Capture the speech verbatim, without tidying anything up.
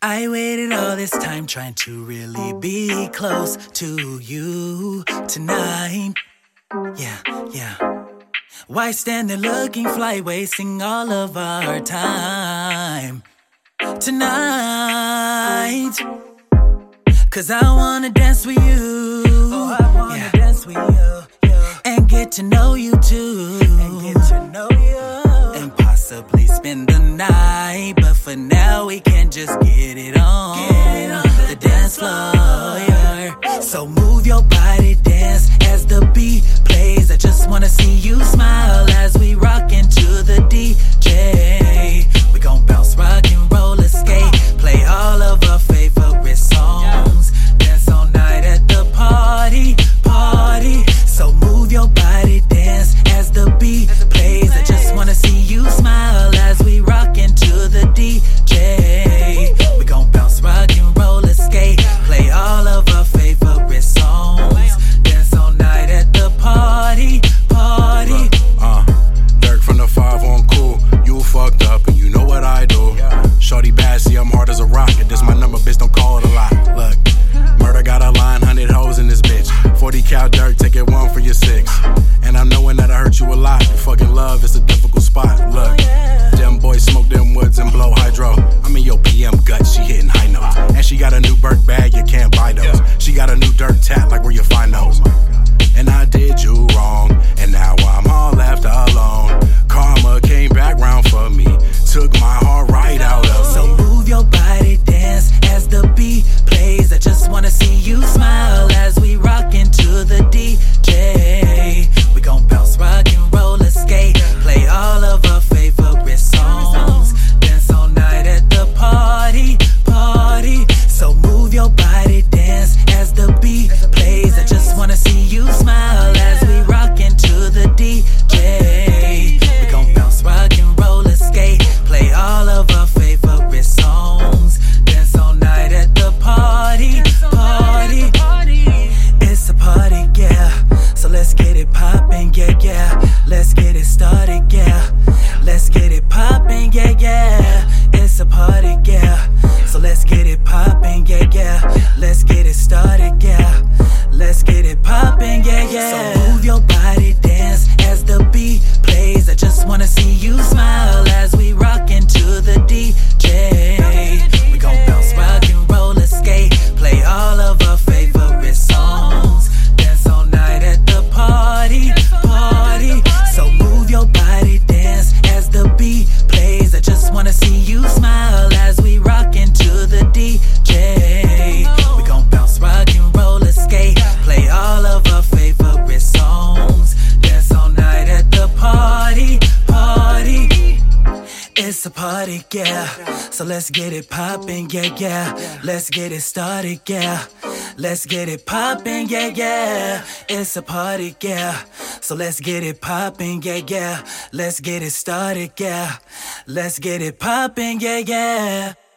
I waited all this time trying to really be close to you tonight. Yeah, yeah. Why stand there looking fly, wasting all of our time tonight? Cause I wanna dance with you. Oh, I wanna yeah. dance with you, you. And get to know you too. And get to know you. And possibly spend the night. But for now we can just get it on, get it on the, the dance floor, yeah. Hey. So move your body, dance as the beat plays. I just wanna see you smile as we rock into the D J. We gon' bounce, rock and roll, escape. Play all of our favorite songs. Dance all night at the party, party. So move your body, dance as the beat plays. I just wanna see you smile as we rock into the D J. We gon' bounce, rock and roll, escape. Play all of our favorite songs. Dance all night at the party, party. Uh, Dirk from the five on cool. You fucked up and you know what I do. Shorty bad, see I'm hard as a rocket. This my number, bitch, don't call it a lie. Look, murder got a line, hundred hoes in this bitch. Forty cal Dirk, take it one for your six. And I'm knowing that I hurt you a lot. Fucking love, it's a difficult spot. Look, them boys smoke them woods and blow hydro. I'm in your P M gut, she hitting high notes. And she got a new Birk bag, you can't buy those. She got a new Dirk tat, like where you find those. And I did you wrong, and now I'm all left alone. Karma came back round for me, took my heart right out of me. So move your body, dance as the beat plays. I just wanna see you smile as we rock into the D J. We gon' bounce, rock and roll, escape. Play all of our favorite songs. Dance all night at the party, party. So move your body, dance as the beat plays. I just wanna see you smile as we rock into the D J. We gon' bounce, rock and roll, escape. Play all of our favorite songs. Dance all night at the party, party. It's a party, yeah. So let's get it poppin', yeah, yeah. Let's get it started, yeah. Let's get it poppin', yeah, yeah. It's a party, yeah. So let's get it poppin', yeah, yeah. Let's get it started, yeah. Let's get it poppin', yeah, yeah. So move your body, dance as the beat plays. I just wanna see you smile as we rock into the D J. We gon' bounce, rock and roll, escape. Play all of our favorite songs. Dance all night at the party, party. So move your body, dance as the beat plays. I just wanna see you smile as we rock into the D J. We gon' bounce, rock and roll, escape. Play all of our favorite songs. Dance all night at the party, party. It's a party, yeah. So let's get it poppin', yeah, yeah. Let's get it started, yeah. Let's get it poppin', yeah, yeah. It's a party, yeah. So let's get it poppin', yeah, yeah. Let's get it started, yeah. Let's get it poppin', yeah, yeah.